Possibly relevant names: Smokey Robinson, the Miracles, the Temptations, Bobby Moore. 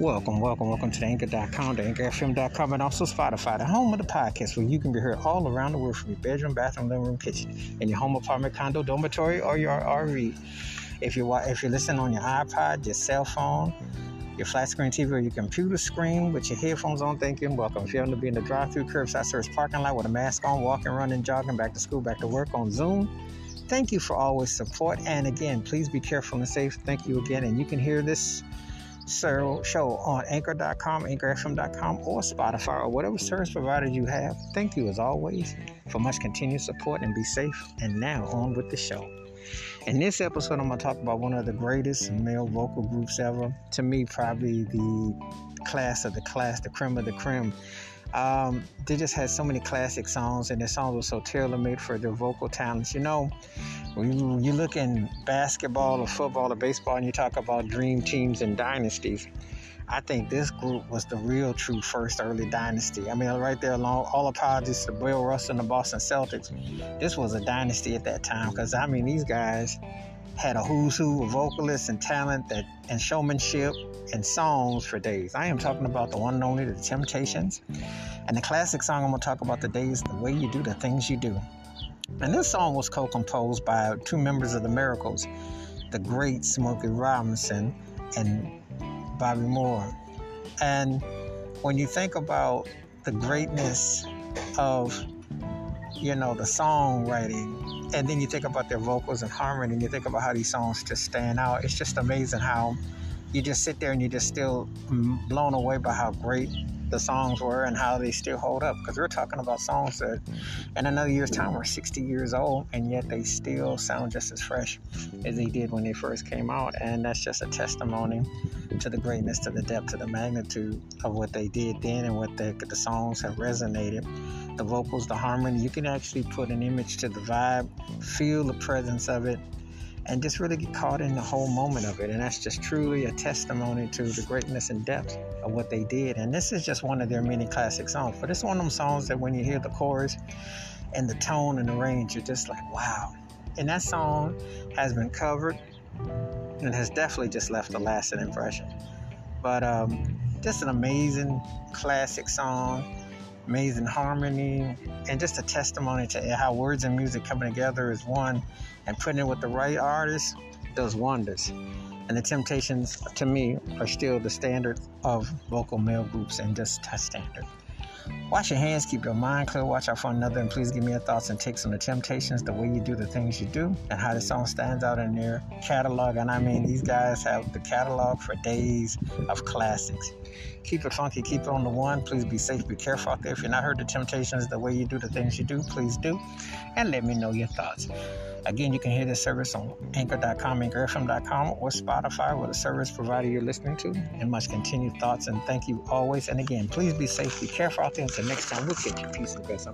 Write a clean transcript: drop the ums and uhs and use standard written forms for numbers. Welcome to the Anchor.com, the AnchorFM.com, and also Spotify, the home of the podcast, where you can be heard all around the world from your bedroom, bathroom, living room, kitchen, in your home, apartment, condo, dormitory, or your RV. If you're listening on your iPod, your cell phone, your flat screen TV, or your computer screen with your headphones on, thinking, welcome. If you happen to be in the drive-through, curbside service, parking lot with a mask on, walking, running, jogging, back to school, back to work on Zoom, thank you for always support. And again, please be careful and safe. Thank you again. And you can hear this show on Anchor.com, AnchorFM.com, or Spotify, or whatever service provider you have. Thank you, as always, for much continued support, and be safe. And now, on with the show. In this episode, I'm going to talk about one of the greatest male vocal groups ever. To me, probably the class, the creme of the creme. They just had so many classic songs, and their songs were so tailor-made for their vocal talents. You know, when you look in basketball or football or baseball and you talk about dream teams and dynasties, I think this group was the real true first early dynasty. I mean, right there along, all apologies to Bill Russell and the Boston Celtics. This was a dynasty at that time because, I mean, these guys had a who's who of vocalists and talent and showmanship and songs for days. I am talking about the one and only, the Temptations. And the classic song I'm going to talk about today is The Way You Do the Things You Do. And this song was co-composed by two members of the Miracles, the great Smokey Robinson and Bobby Moore. And when you think about the greatness of, you know, the songwriting, and then you think about their vocals and harmony, and you think about how these songs just stand out, it's just amazing how you just sit there and you're just still blown away by how great the songs were and how they still hold up, because we're talking about songs that in another year's time were 60 years old, and yet they still sound just as fresh as they did when they first came out. And that's just a testimony to the greatness, to the depth, to the magnitude of what they did then, and what the songs have resonated, the vocals, the harmony. You can actually put an image to the vibe, feel the presence of it, and just really get caught in the whole moment of it. And that's just truly a testimony to the greatness and depth of what they did. And this is just one of their many classic songs. But it's one of them songs that when you hear the chorus and the tone and the range, you're just like, wow. And that song has been covered and has definitely just left a lasting impression. But just an amazing classic song, amazing harmony, and just a testimony to how words and music coming together is one, and putting it with the right artist does wonders. And the Temptations, to me, are still the standard of vocal male groups, and just a standard. Wash your hands, keep your mind clear, watch out for another, and please give me your thoughts and takes on the Temptations, The Way You Do the Things You Do, and how the song stands out in their catalog. And I mean, these guys have the catalog for days of classics. Keep it funky, keep it on the one. Please be safe, be careful out there. If you're not heard the Temptations, The Way You Do the Things You Do, please do, and let me know your thoughts. Again, you can hear this service on Anchor.com, AnchorFM.com, or Spotify, or the service provider you're listening to. And much continued thoughts, and thank you always. And again, please be safe, be careful out there. Until next time, we'll catch you. Peace and bless.